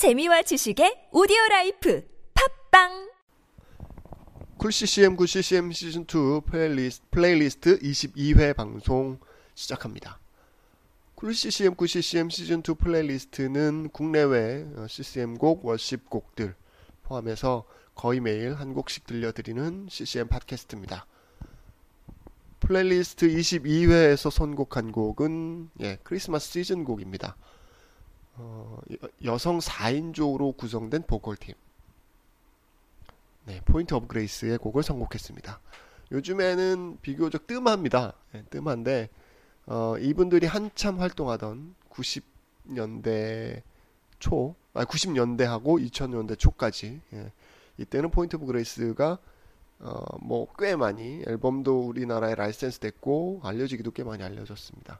재미와 지식의 오디오라이프 팝빵 쿨CCM 9CCM 시즌2 플레이리스트 22회 방송 시작합니다. 쿨CCM 9CCM 시즌2 플레이리스트는 국내외 CCM곡, 워십곡들 포함해서 거의 매일 한 곡씩 들려드리는 CCM 팟캐스트입니다. 플레이리스트 22회에서 선곡한 곡은 크리스마스 시즌 곡입니다. 여성 4인조로 구성된 보컬팀 포인트 오브 그레이스의 곡을 선곡했습니다. 요즘에는 비교적 뜸합니다. 뜸한데 이분들이 한참 활동하던 90년대하고 2000년대 초까지 이때는 포인트 오브 그레이스가 꽤 많이 앨범도 우리나라에 라이센스 됐고 알려지기도 꽤 많이 알려졌습니다.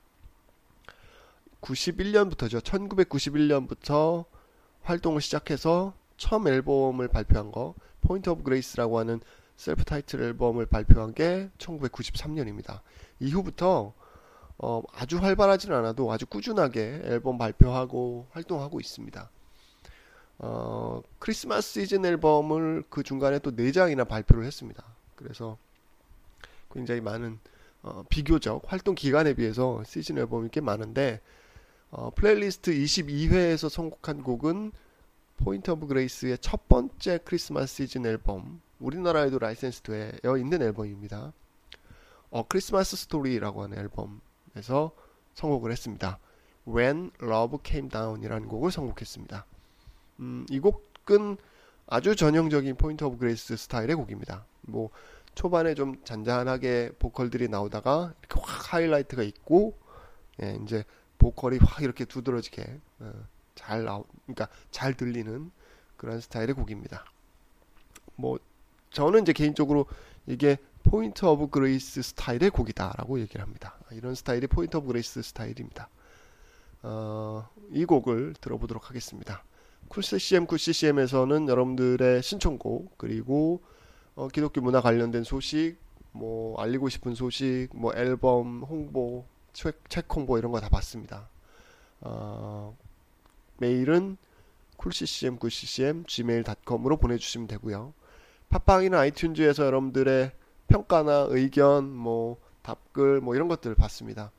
1991년부터 활동을 시작해서 처음 앨범을 발표한 거 포인트 오브 그레이스라고 하는 셀프 타이틀 앨범을 발표한 게 1993년입니다. 이후부터 아주 활발하지는 않아도 아주 꾸준하게 앨범 발표하고 활동하고 있습니다. 크리스마스 시즌 앨범을 그 중간에 또 4장이나 발표를 했습니다. 그래서 굉장히 많은 비교적 활동 기간에 비해서 시즌 앨범이 꽤 많은데 플레이리스트 22회에서 선곡한 곡은 포인트 오브 그레이스의 첫 번째 크리스마스 시즌 앨범, 우리나라에도 라이센스 되어 있는 앨범입니다. 크리스마스 스토리라고 하는 앨범에서 선곡을 했습니다. When Love Came Down 이라는 곡을 선곡했습니다. 이 곡은 아주 전형적인 포인트 오브 그레이스 스타일의 곡입니다. 초반에 좀 잔잔하게 보컬들이 나오다가 이렇게 확 하이라이트가 있고, 이제 보컬이 확 이렇게 두드러지게 잘 들리는 그런 스타일의 곡입니다. 저는 이제 개인적으로 이게 포인트 오브 그레이스 스타일의 곡이다라고 얘기를 합니다. 이런 스타일이 포인트 오브 그레이스 스타일입니다. 이 곡을 들어보도록 하겠습니다. 쿨CCM에서는 여러분들의 신청곡 그리고 기독교 문화 관련된 소식, 알리고 싶은 소식, 앨범 홍보, 책 홍보 이런 거 다 봤습니다. 메일은 coolccm@gmail.com으로 보내주시면 되고요. 팟빵이나 아이튠즈에서 여러분들의 평가나 의견, 답글, 이런 것들을 받습니다.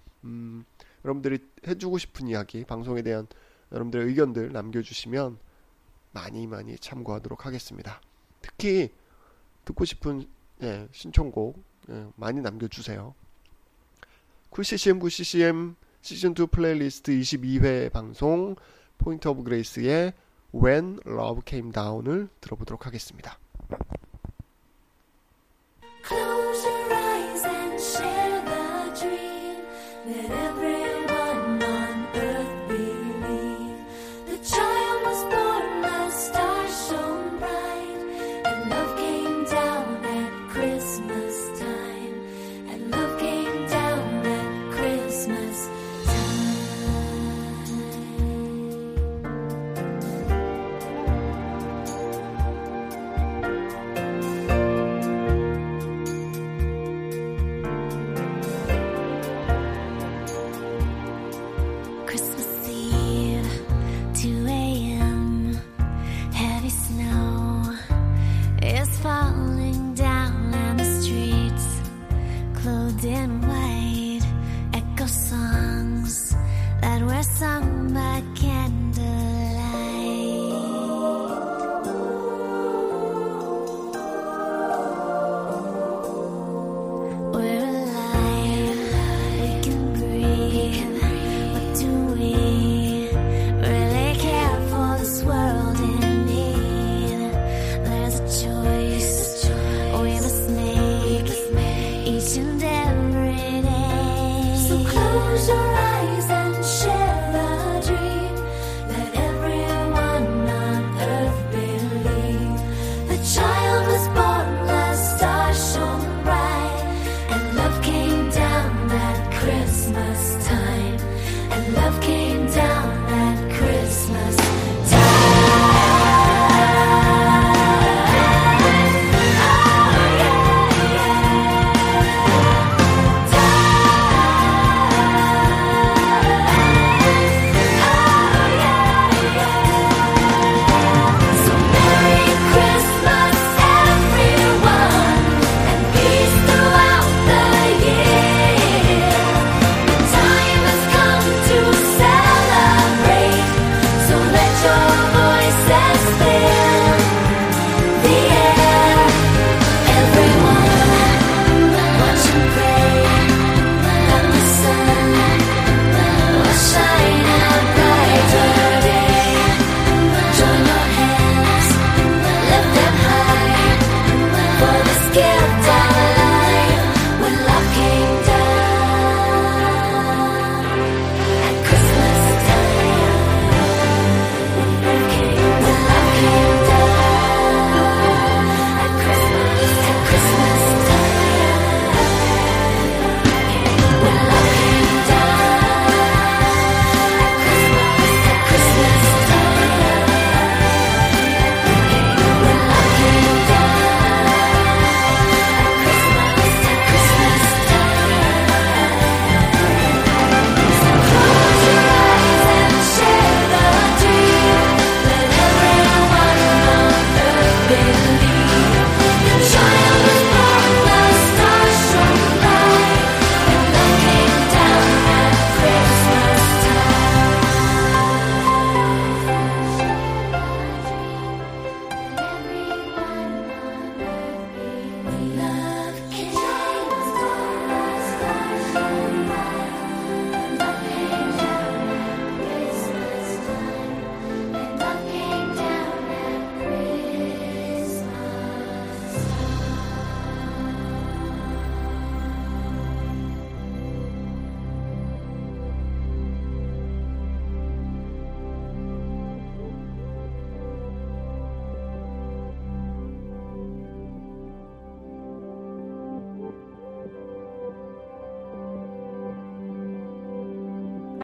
여러분들이 해주고 싶은 이야기, 방송에 대한 여러분들의 의견들 남겨주시면 많이 참고하도록 하겠습니다. 특히 듣고 싶은 신청곡 많이 남겨주세요. coolccm 9CCM 시즌2 플레이리스트 22회 방송 포인트 오브 그레이스의 When Love Came Down을 들어보도록 하겠습니다.